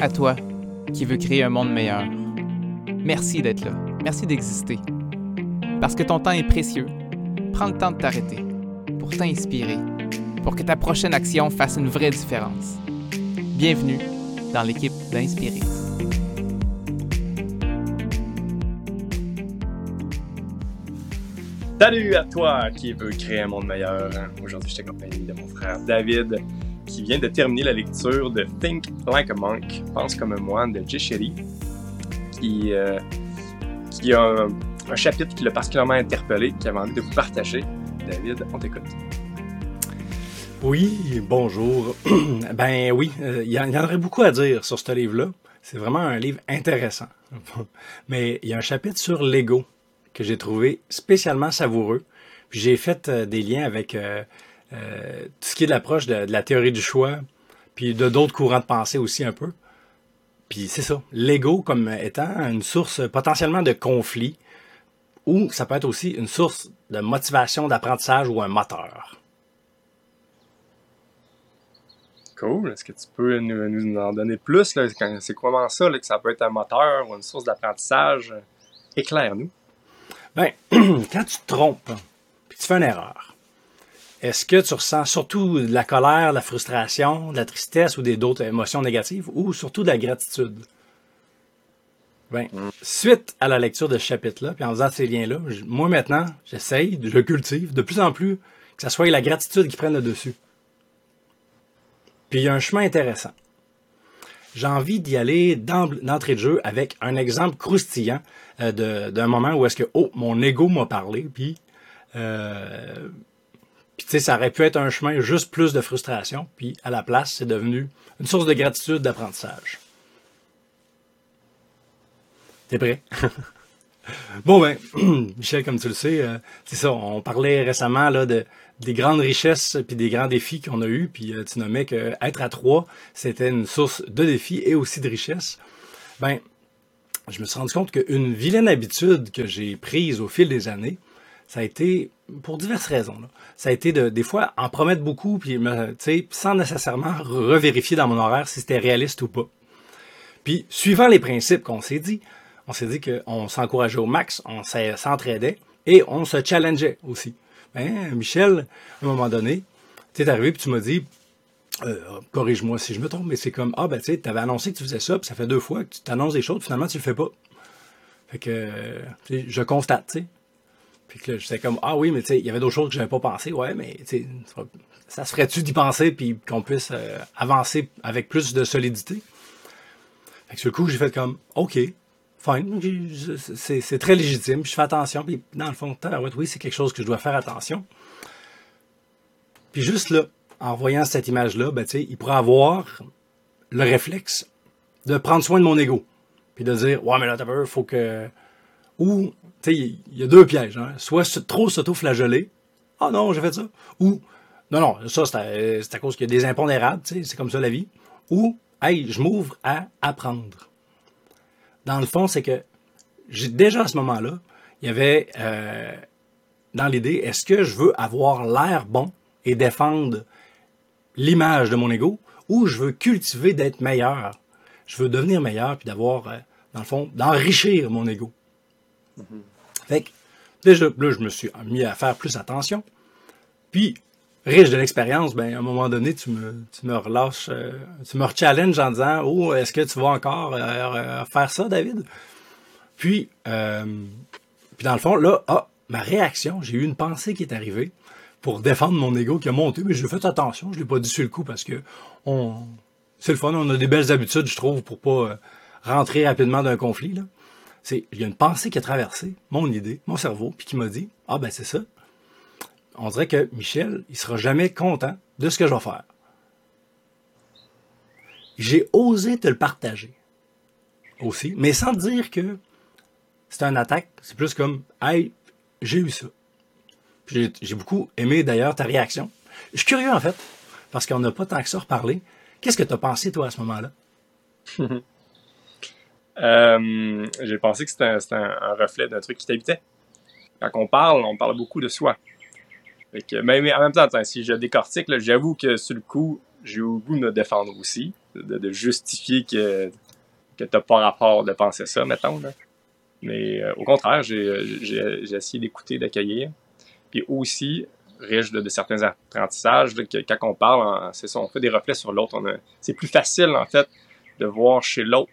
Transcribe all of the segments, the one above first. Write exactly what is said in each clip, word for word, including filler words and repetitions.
à toi qui veux créer un monde meilleur. Merci d'être là. Merci d'exister. Parce que ton temps est précieux. Prends le temps de t'arrêter pour t'inspirer, pour que ta prochaine action fasse une vraie différence. Bienvenue dans l'équipe d'Inspirer. Salut à toi qui veut créer un monde meilleur. Aujourd'hui, je suis accompagné de mon frère David qui vient de terminer la lecture de Think Like a Monk, Pense comme un moine de Jay Shetty, qui, euh, qui a un, un chapitre qui l'a particulièrement interpellé, qui avait envie de vous partager. David, on t'écoute. Oui, bonjour. Ben oui, il euh, y, y en aurait beaucoup à dire sur ce livre-là. C'est vraiment un livre intéressant. Mais il y a un chapitre sur l'ego que j'ai trouvé spécialement savoureux. Puis j'ai fait euh, des liens avec euh, euh, tout ce qui est de l'approche de, de la théorie du choix, puis de d'autres courants de pensée aussi un peu. Puis c'est ça, l'ego comme étant une source potentiellement de conflit, ou ça peut être aussi une source de motivation, d'apprentissage ou un moteur. Cool. Est-ce que tu peux nous, nous en donner plus? Là? C'est comment ça là, que ça peut être un moteur ou une source d'apprentissage? Éclaire-nous. Bien, quand tu te trompes, puis tu fais une erreur, est-ce que tu ressens surtout de la colère, de la frustration, de la tristesse ou des, d'autres émotions négatives ou surtout de la gratitude? Bien, suite à la lecture de ce chapitre-là, puis en faisant ces liens-là, moi maintenant, j'essaye, je cultive de plus en plus que ça soit la gratitude qui prenne le dessus. Puis il y a un chemin intéressant. J'ai envie d'y aller d'entrée de jeu avec un exemple croustillant euh, de, d'un moment où est-ce que, oh, mon ego m'a parlé, puis, euh, puis tu sais, ça aurait pu être un chemin juste plus de frustration, puis à la place, c'est devenu une source de gratitude, d'apprentissage. T'es prêt? Bon, ben, Michel, comme tu le sais, euh, c'est ça, on parlait récemment là, de, des grandes richesses puis des grands défis qu'on a eus, puis euh, tu nommais que être à trois, c'était une source de défis et aussi de richesses. Ben, je me suis rendu compte qu'une vilaine habitude que j'ai prise au fil des années, ça a été, pour diverses raisons, là, ça a été de, des fois en promettre beaucoup, puis tu sais, sans nécessairement revérifier dans mon horaire si c'était réaliste ou pas. Puis, suivant les principes qu'on s'est dit, on s'est dit qu'on s'encourageait au max, on s'entraidait et on se challengeait aussi. Ben, Michel, à un moment donné, tu es arrivé et tu m'as dit, euh, corrige-moi si je me trompe, mais c'est comme, ah ben tu sais, tu avais annoncé que tu faisais ça, puis ça fait deux fois que tu t'annonces des choses, finalement tu le fais pas. Fait que, je constate, tu sais. Puis que là, j'étais comme, ah oui, mais tu sais, il y avait d'autres choses que j'avais pas pensé, ouais, mais tu sais, ça se ferait-tu d'y penser puis qu'on puisse euh, avancer avec plus de solidité? Fait que sur le coup, j'ai fait comme, ok. Fine, c'est, c'est très légitime, je fais attention, puis dans le fond, oui, c'est quelque chose que je dois faire attention. Puis juste là, en voyant cette image-là, ben, tu sais, il pourrait avoir le réflexe de prendre soin de mon ego, puis de dire, ouais, mais là, t'as peur, faut que... Ou, tu sais, il y a deux pièges, hein, soit trop s'auto-flageller, « Ah non, j'ai fait ça », ou « Non, non, ça, c'est à, c'est à cause qu'il y a des impondérables, tu sais, c'est comme ça la vie », ou « Hey, je m'ouvre à apprendre ». Dans le fond, c'est que j'ai déjà à ce moment-là, il y avait euh, dans l'idée, est-ce que je veux avoir l'air bon et défendre l'image de mon ego ou je veux cultiver d'être meilleur? Je veux devenir meilleur puis d'avoir, euh, dans le fond, d'enrichir mon ego. Mm-hmm. Fait que, déjà, là, je me suis mis à faire plus attention. Puis, riche de l'expérience, ben, à un moment donné, tu me, tu me relâches, euh, tu me rechallenges en disant « Oh, est-ce que tu vas encore euh, euh, faire ça, David? » Puis, euh, puis, dans le fond, là, ah, ma réaction, j'ai eu une pensée qui est arrivée pour défendre mon ego qui a monté, mais j'ai fait attention, je l'ai pas dit sur le coup parce que on, c'est le fun, on a des belles habitudes, je trouve, pour pas euh, rentrer rapidement dans un conflit, là. C'est, il y a une pensée qui a traversé mon idée, mon cerveau, puis qui m'a dit « Ah, ben, c'est ça. » On dirait que Michel, il sera jamais content de ce que je vais faire. J'ai osé te le partager aussi, mais sans dire que c'est une attaque. C'est plus comme, hey, j'ai eu ça. Puis j'ai, j'ai beaucoup aimé d'ailleurs ta réaction. Je suis curieux en fait, parce qu'on n'a pas tant que ça reparlé. Qu'est-ce que tu as pensé toi à ce moment-là? euh, j'ai pensé que c'était, un, c'était un, un reflet d'un truc qui t'habitait. Quand on parle, on parle beaucoup de soi. Fait que, mais, mais en même temps, si je décortique, là, j'avoue que sur le coup, j'ai eu le goût de me défendre aussi, de, de justifier que, que t'as pas rapport de penser ça, mettons, là. Mais euh, au contraire, j'ai, j'ai, j'ai essayé d'écouter, d'accueillir. Puis aussi, riche de, de certains apprentissages, là, que, quand on parle, c'est ça, on fait des reflets sur l'autre. On a, c'est plus facile, en fait, de voir chez l'autre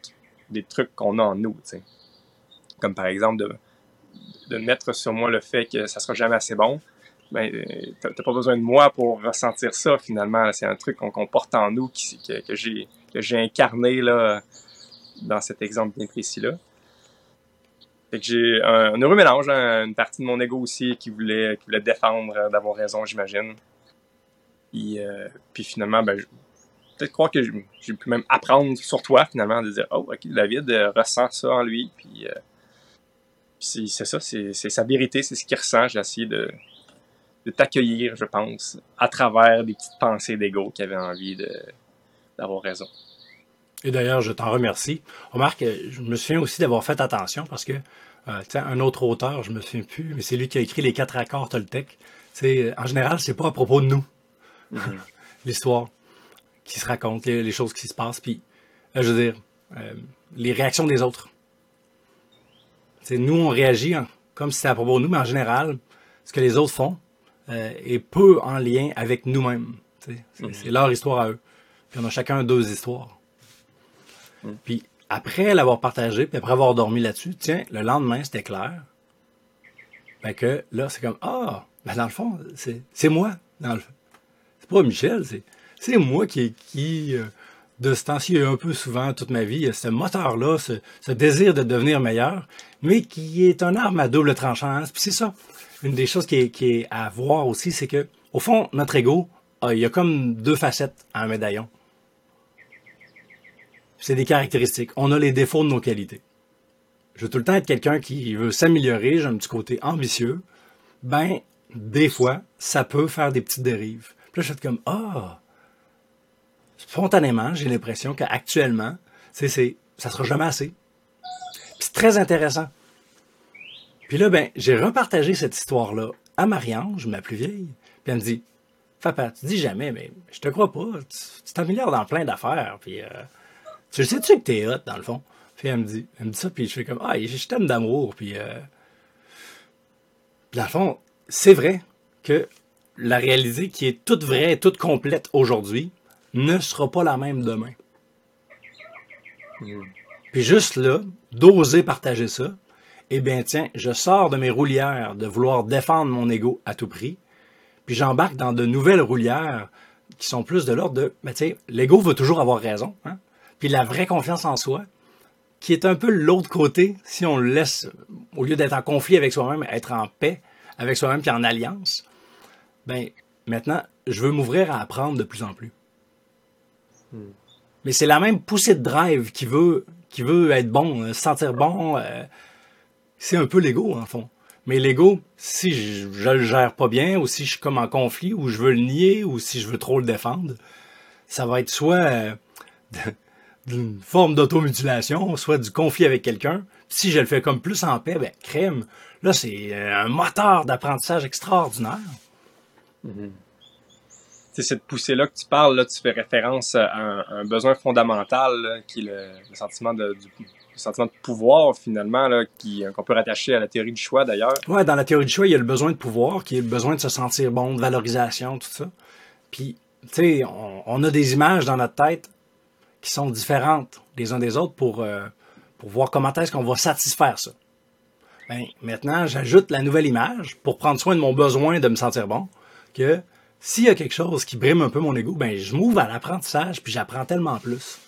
des trucs qu'on a en nous, t'sais. Comme par exemple, de, de mettre sur moi le fait que ça sera jamais assez bon. Ben, t'as, t'as pas besoin de moi pour ressentir ça, finalement. C'est un truc qu'on, qu'on porte en nous, qui, que, que, j'ai, que j'ai incarné, là, dans cet exemple bien précis-là. Fait que j'ai un, un heureux mélange, hein, une partie de mon ego aussi qui voulait, qui voulait défendre d'avoir raison, j'imagine. Et, euh, puis finalement, ben, je, peut-être croire que j'ai, j'ai pu même apprendre sur toi, finalement, de dire « Oh, ok, David euh, ressent ça en lui. » Puis euh, c'est, c'est ça, c'est, c'est sa vérité, c'est ce qu'il ressent. J'ai essayé de, de t'accueillir, je pense, à travers des petites pensées d'ego qui avaient envie de, d'avoir raison. Et d'ailleurs, je t'en remercie. Remarque, je me souviens aussi d'avoir fait attention parce que, euh, tu sais, un autre auteur, je me souviens plus, mais c'est lui qui a écrit Les quatre accords Toltec. Tu sais, en général, c'est pas à propos de nous. Mm-hmm. L'histoire qui se raconte, les, les choses qui se passent, puis, euh, je veux dire, euh, les réactions des autres. Tu sais, nous, on réagit hein, comme si c'était à propos de nous, mais en général, ce que les autres font euh, est peu en lien avec nous-mêmes. Tu sais, c'est, mm-hmm. c'est leur histoire à eux. Puis on a chacun deux histoires. Puis après l'avoir partagé, puis après avoir dormi là-dessus, tiens, le lendemain, c'était clair. Fait que là, c'est comme, ah, ben dans le fond, c'est, c'est moi. Dans le... C'est pas Michel, c'est, c'est moi qui, qui euh, de ce temps-ci, un peu souvent, toute ma vie, ce moteur-là, ce, ce désir de devenir meilleur, mais qui est un arme à double tranchant. Hein? Puis c'est ça, une des choses qui est, qui est à voir aussi, c'est que, au fond, notre ego, ah, il y a comme deux facettes à un médaillon. C'est des caractéristiques. On a les défauts de nos qualités. Je veux tout le temps être quelqu'un qui veut s'améliorer, j'ai un petit côté ambitieux. Ben, des fois, ça peut faire des petites dérives. Puis là, je fais comme, ah! Spontanément, j'ai l'impression qu'actuellement, c'est, c'est, ça sera jamais assez. Puis c'est très intéressant. Puis là, ben, j'ai repartagé cette histoire-là à Marie-Ange, ma plus vieille. Puis elle me dit, papa, tu dis jamais, mais je te crois pas. Tu, tu t'améliores dans plein d'affaires, puis... Euh, tu sais-tu que t'es hot, dans le fond? Puis elle me dit, elle me dit ça, puis je fais comme, ah, je t'aime d'amour, puis... Euh... Puis dans le fond, c'est vrai que la réalité qui est toute vraie, toute complète aujourd'hui, ne sera pas la même demain. Mmh. Puis juste là, d'oser partager ça, eh bien tiens, je sors de mes roulières de vouloir défendre mon ego à tout prix, puis j'embarque dans de nouvelles roulières qui sont plus de l'ordre de, ben tiens, l'ego veut toujours avoir raison, hein? Puis la vraie confiance en soi, qui est un peu l'autre côté, si on le laisse, au lieu d'être en conflit avec soi-même, être en paix avec soi-même puis en alliance, ben maintenant, je veux m'ouvrir à apprendre de plus en plus. Mm. Mais c'est la même poussée de drive qui veut, qui veut être bon, se sentir bon. Euh, c'est un peu l'ego, en fond. Mais l'ego, si je, je le gère pas bien, ou si je suis comme en conflit, ou je veux le nier, ou si je veux trop le défendre, ça va être soit... Euh, de, d'une forme d'automutilation, soit du conflit avec quelqu'un. Si je le fais comme plus en paix, ben crème, là, c'est un moteur d'apprentissage extraordinaire. Mm-hmm. C'est cette poussée-là que tu parles, là, tu fais référence à un, un besoin fondamental, là, qui est le, le, sentiment de, du, le sentiment de pouvoir, finalement, là, qui, qu'on peut rattacher à la théorie du choix, d'ailleurs. Oui, dans la théorie du choix, il y a le besoin de pouvoir, qui est le besoin de se sentir bon, de valorisation, tout ça. Puis, tu sais, on, on a des images dans notre tête qui sont différentes les uns des autres pour, euh, pour voir comment est-ce qu'on va satisfaire ça. Ben, maintenant, j'ajoute la nouvelle image pour prendre soin de mon besoin de me sentir bon, que s'il y a quelque chose qui brime un peu mon ego, ben, je m'ouvre à l'apprentissage puis j'apprends tellement plus.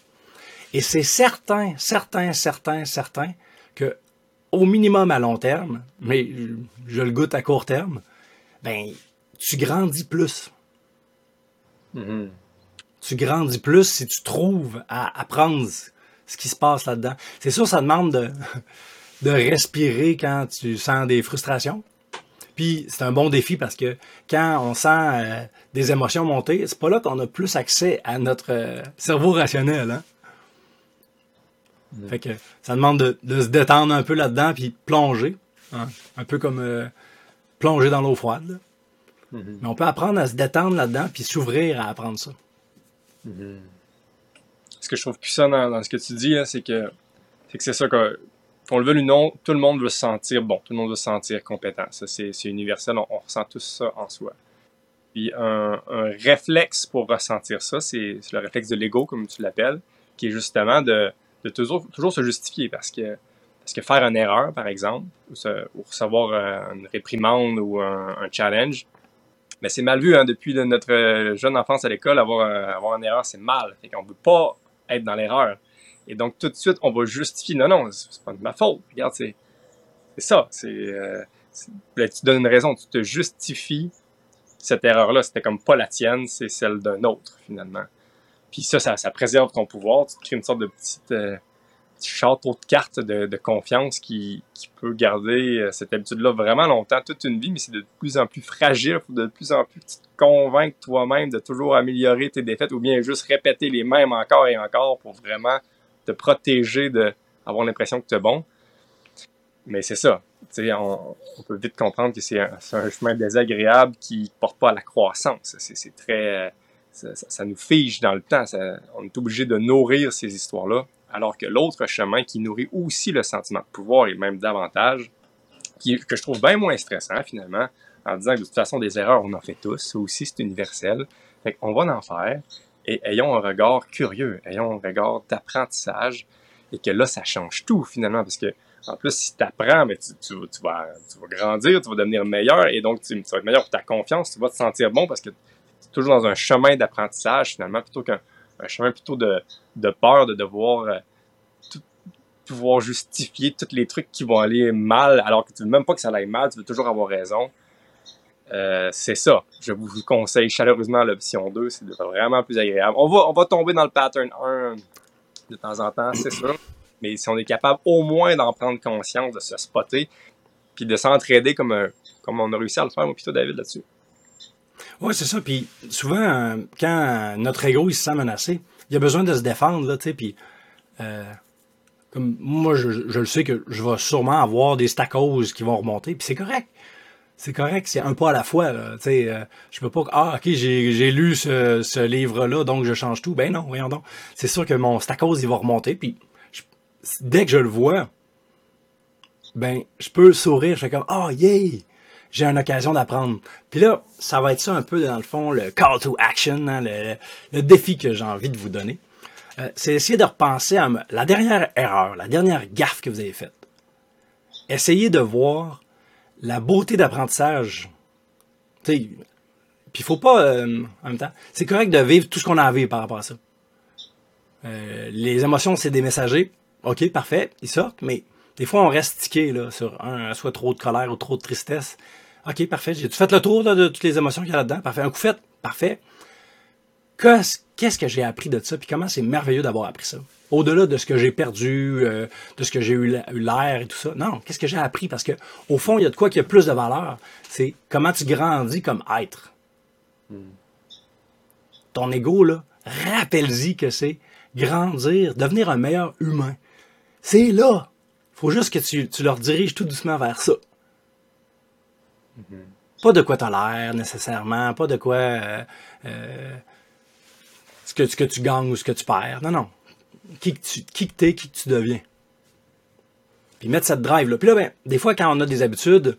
Et c'est certain, certain, certain, certain que au minimum à long terme, mais je, je le goûte à court terme, ben, tu grandis plus. Mm-hmm. Tu grandis plus si tu trouves à apprendre ce qui se passe là-dedans. C'est sûr, ça demande de, de respirer quand tu sens des frustrations. Puis, c'est un bon défi parce que quand on sent euh, des émotions monter, c'est pas là qu'on a plus accès à notre euh, cerveau rationnel. Hein? Mmh. Fait que ça demande de, de se détendre un peu là-dedans puis plonger. Hein? Un peu comme euh, plonger dans l'eau froide. Mmh. Mais on peut apprendre à se détendre là-dedans puis s'ouvrir à apprendre ça. Mm-hmm. Ce que je trouve puissant dans, dans ce que tu dis, là, c'est que c'est que c'est ça que, qu'on le veuille ou non, tout le monde veut se sentir bon, tout le monde veut se sentir compétent. Ça, c'est, c'est universel, on, on ressent tous ça en soi. Puis un, un réflexe pour ressentir ça, c'est, c'est le réflexe de l'ego, comme tu l'appelles, qui est justement de, de toujours, toujours se justifier, parce que, parce que faire une erreur, par exemple, ou, se, ou recevoir une réprimande ou un, un challenge, bien, c'est mal vu, hein, depuis le, notre jeune enfance à l'école, avoir, avoir une erreur, c'est mal. Fait qu'on ne veut pas être dans l'erreur. Et donc, tout de suite, on va justifier, non, non, c'est pas de ma faute, regarde, c'est, c'est ça, c'est, euh, c'est là, tu donnes une raison, tu te justifies cette erreur-là, c'était comme pas la tienne, c'est celle d'un autre, finalement. Puis ça, ça, ça préserve ton pouvoir, tu crées une sorte de petite, euh, petit château de cartes de, de confiance qui, qui peut garder euh, cette habitude-là vraiment longtemps, toute une vie, mais c'est de plus en plus fragile, de plus en plus te convaincre toi-même de toujours améliorer tes défaites ou bien juste répéter les mêmes encore et encore pour vraiment te protéger d'avoir l'impression que tu es bon. Mais c'est ça. On, on peut vite comprendre que c'est un, c'est un chemin désagréable qui ne porte pas à la croissance. C'est, c'est très, ça, ça nous fige dans le temps. Ça, on est obligé de nourrir ces histoires-là, alors que l'autre chemin qui nourrit aussi le sentiment de pouvoir et même davantage, qui, que je trouve bien moins stressant finalement, en disant que de toute façon, des erreurs, on en fait tous. Ça aussi, c'est universel. Fait qu'on va en faire et ayons un regard curieux, ayons un regard d'apprentissage et que là, ça change tout finalement parce que en plus, si t'apprends, mais tu, tu, tu, vas, tu vas grandir, tu vas devenir meilleur, et donc tu, tu vas être meilleur pour ta confiance, tu vas te sentir bon parce que tu es toujours dans un chemin d'apprentissage, finalement, plutôt qu'un un chemin plutôt de, de peur, de devoir euh, tout, pouvoir justifier tous les trucs qui vont aller mal, alors que tu veux même pas que ça aille mal, tu veux toujours avoir raison. Euh, c'est ça. Je vous conseille chaleureusement l'option deux, c'est vraiment plus agréable. On va, on va tomber dans le pattern un de temps en temps, c'est sûr. Mais si on est capable au moins d'en prendre conscience, de se spotter, puis de s'entraider comme, un, comme on a réussi à le faire, moi, puis toi, David, là-dessus. Oui, c'est ça. Puis souvent, quand notre ego il se sent menacé, il a besoin de se défendre, là, tu sais. Puis euh, comme moi, je, je le sais que je vais sûrement avoir des stacos qui vont remonter, puis c'est correct. C'est correct, c'est un pas à la fois, là. Tu sais, euh, je peux pas... Ah, OK, j'ai, j'ai lu ce, ce livre-là, donc je change tout. Ben non, voyons donc. C'est sûr que mon stacos, il va remonter, puis dès que je le vois, ben, je peux sourire, je fais comme « Ah, oh, yay! J'ai une occasion d'apprendre. » Puis là, ça va être ça un peu, dans le fond, le call to action, hein, le, le défi que j'ai envie de vous donner. Euh, c'est essayer de repenser à la dernière erreur, la dernière gaffe que vous avez faite. Essayez de voir la beauté d'apprentissage. Tu sais, puis il faut pas, euh, en même temps, c'est correct de vivre tout ce qu'on a à vivre par rapport à ça. Euh, les émotions, c'est des messagers. OK, parfait, ils sortent, mais des fois, on reste tiqué là, sur un, soit trop de colère ou trop de tristesse. OK, parfait, j'ai fait le tour là, de toutes les émotions qu'il y a là-dedans. Parfait, un coup fait, parfait. Qu'est-ce, qu'est-ce que j'ai appris de ça? Puis comment c'est merveilleux d'avoir appris ça? Au-delà de ce que j'ai perdu, euh, de ce que j'ai eu l'air et tout ça. Non, qu'est-ce que j'ai appris? Parce que au fond, il y a de quoi qui a plus de valeur. C'est comment tu grandis comme être. Mm. Ton ego, là, rappelle-y que c'est grandir, devenir un meilleur humain. C'est là. Faut juste que tu, tu leur diriges tout doucement vers ça. Mm-hmm. Pas de quoi t'as l'air, nécessairement. Pas de quoi... Euh, euh, ce que, que tu gagnes ou ce que tu perds. Non, non. Qui que tu qui que t'es, qui que tu deviens. Puis mettre cette drive-là. Puis là, ben, des fois, quand on a des habitudes,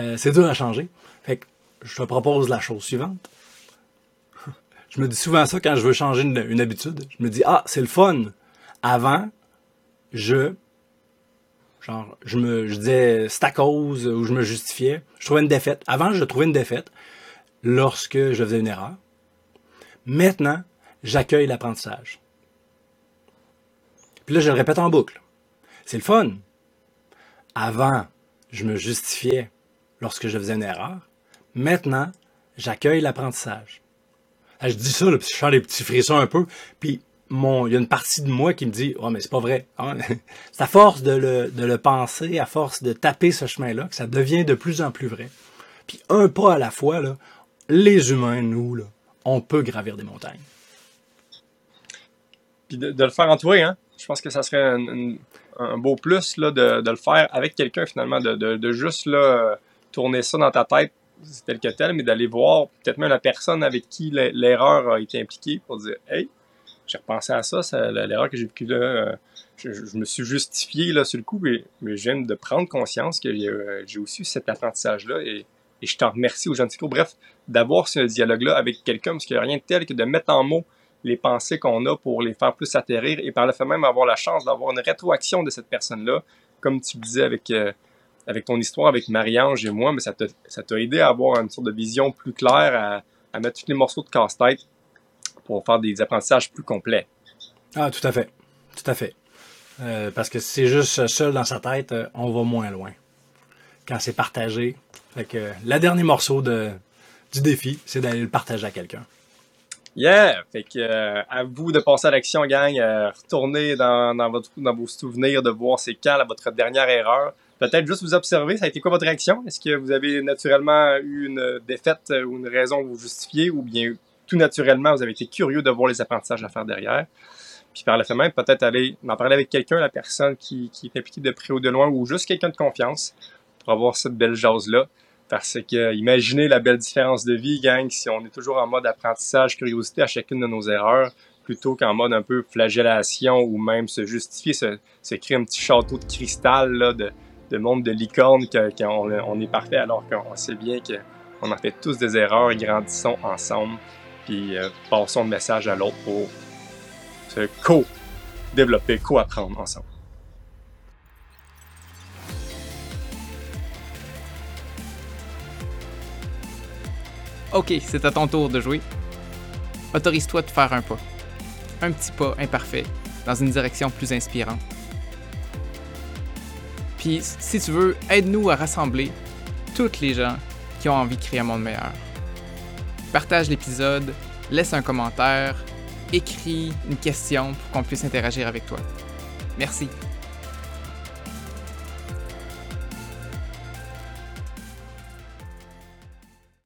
euh, c'est dur à changer. Fait que je te propose la chose suivante. Je me dis souvent ça quand je veux changer une, une habitude. Je me dis, ah, c'est le fun. Avant... Je, genre, je me, je disais, c'est à cause, ou je me justifiais. Je trouvais une défaite. Avant, je trouvais une défaite lorsque je faisais une erreur. Maintenant, j'accueille l'apprentissage. Puis là, je le répète en boucle. C'est le fun. Avant, je me justifiais lorsque je faisais une erreur. Maintenant, j'accueille l'apprentissage. Là, je dis ça, là, puis je sens des petits frissons un peu, puis mon, il y a une partie de moi qui me dit « Ah, oh, mais c'est pas vrai. Hein? » C'est à force de le, de le penser, à force de taper ce chemin-là, que ça devient de plus en plus vrai. Puis un pas à la fois, là, les humains, nous, là, on peut gravir des montagnes. Puis de, de le faire entourer, hein? Je pense que ça serait un, un, un beau plus là, de, de le faire avec quelqu'un, finalement, de, de, de juste là, tourner ça dans ta tête, tel que tel, mais d'aller voir peut-être même la personne avec qui l'erreur a été impliquée pour dire « Hey! » j'ai repensé à ça, ça l'erreur que j'ai vécue là, euh, je, je me suis justifié là, sur le coup, mais, mais j'aime de prendre conscience que euh, j'ai aussi cet apprentissage-là et, et je t'en remercie aux gens de Tico. Bref, d'avoir ce dialogue-là avec quelqu'un, parce qu'il n'y a rien de tel que de mettre en mots les pensées qu'on a pour les faire plus atterrir et par le fait même avoir la chance d'avoir une rétroaction de cette personne-là, comme tu disais avec, euh, avec ton histoire avec Marie-Ange et moi, mais ça t'a, ça t'a aidé à avoir une sorte de vision plus claire, à, à mettre tous les morceaux de casse-tête pour faire des apprentissages plus complets. Ah, tout à fait. Tout à fait. Euh, parce que si c'est juste seul dans sa tête, on va moins loin. Quand c'est partagé. Fait que le dernier morceau de, du défi, c'est d'aller le partager à quelqu'un. Yeah! Fait que euh, à vous de passer à l'action, gang. Euh, retournez dans, dans, votre, dans vos souvenirs de voir c'est quand la, votre dernière erreur. Peut-être juste vous observer, ça a été quoi votre réaction? Est-ce que vous avez naturellement eu une défaite ou une raison vous justifier ou bien tout naturellement, vous avez été curieux de voir les apprentissages à faire derrière? Puis par le fait même, peut-être aller en parler avec quelqu'un, la personne qui, qui est impliquée de près ou de loin ou juste quelqu'un de confiance pour avoir cette belle jase-là. Parce que imaginez la belle différence de vie, gang, si on est toujours en mode apprentissage, curiosité à chacune de nos erreurs, plutôt qu'en mode un peu flagellation ou même se justifier, se, se créer un petit château de cristal, là, de, de monde de licorne, qu'on on est parfait alors qu'on sait bien qu'on en fait tous des erreurs, grandissons ensemble, puis euh, passons de message à l'autre pour se co-développer, co-apprendre ensemble. Ok, c'est à ton tour de jouer. Autorise-toi de faire un pas. Un petit pas imparfait, dans une direction plus inspirante. Puis, si tu veux, aide-nous à rassembler toutes les gens qui ont envie de créer un monde meilleur. Partage l'épisode, laisse un commentaire, écris une question pour qu'on puisse interagir avec toi. Merci.